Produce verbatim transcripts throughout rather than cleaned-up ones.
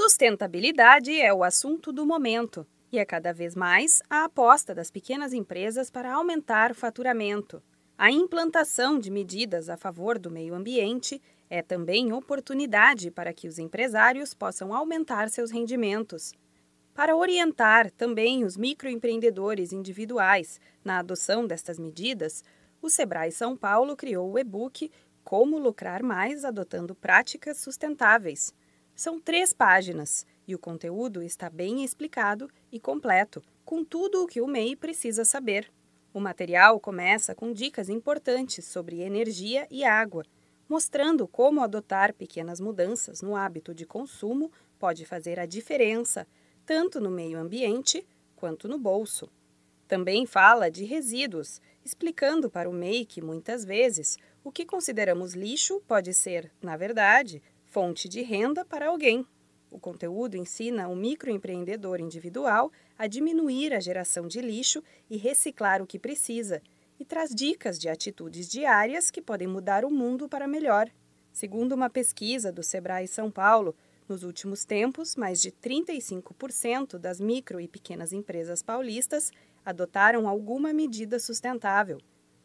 Sustentabilidade é o assunto do momento e é cada vez mais a aposta das pequenas empresas para aumentar o faturamento. A implantação de medidas a favor do meio ambiente é também oportunidade para que os empresários possam aumentar seus rendimentos. Para orientar também os microempreendedores individuais na adoção destas medidas, o SEBRAE São Paulo criou o e-book Como Lucrar Mais Adotando Práticas Sustentáveis. São três páginas e o conteúdo está bem explicado e completo, com tudo o que o M E I precisa saber. O material começa com dicas importantes sobre energia e água, mostrando como adotar pequenas mudanças no hábito de consumo pode fazer a diferença, tanto no meio ambiente quanto no bolso. Também fala de resíduos, explicando para o M E I que, muitas vezes, o que consideramos lixo pode ser, na verdade, fonte de renda para alguém. O conteúdo ensina o microempreendedor individual a diminuir a geração de lixo e reciclar o que precisa, e traz dicas de atitudes diárias que podem mudar o mundo para melhor. Segundo uma pesquisa do SEBRAE São Paulo, nos últimos tempos, mais de trinta e cinco por cento das micro e pequenas empresas paulistas adotaram alguma medida sustentável.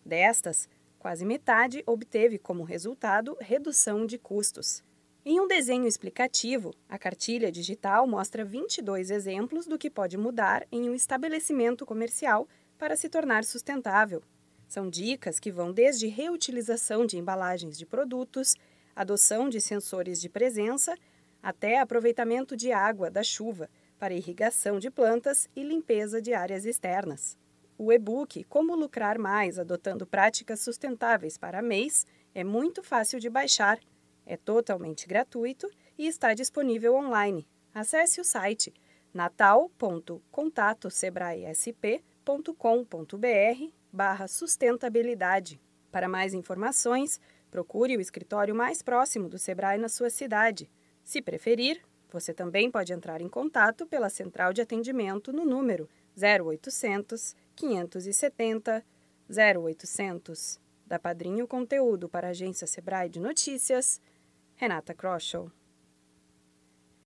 Destas, quase metade obteve como resultado redução de custos. Em um desenho explicativo, a cartilha digital mostra vinte e dois exemplos do que pode mudar em um estabelecimento comercial para se tornar sustentável. São dicas que vão desde reutilização de embalagens de produtos, adoção de sensores de presença, até aproveitamento de água da chuva para irrigação de plantas e limpeza de áreas externas. O e-book Como Lucrar Mais Adotando Práticas Sustentáveis para M E Is é muito fácil de baixar. É totalmente gratuito e está disponível online. Acesse o site natal ponto contato sebrae s p ponto com ponto b r barra sustentabilidade. Para mais informações, procure o escritório mais próximo do SEBRAE na sua cidade. Se preferir, você também pode entrar em contato pela central de atendimento no número zero oitocentos, quinhentos e setenta, zero oitocentos. Da Padrinho Conteúdo para a Agência SEBRAE de Notícias, Renata Grosso.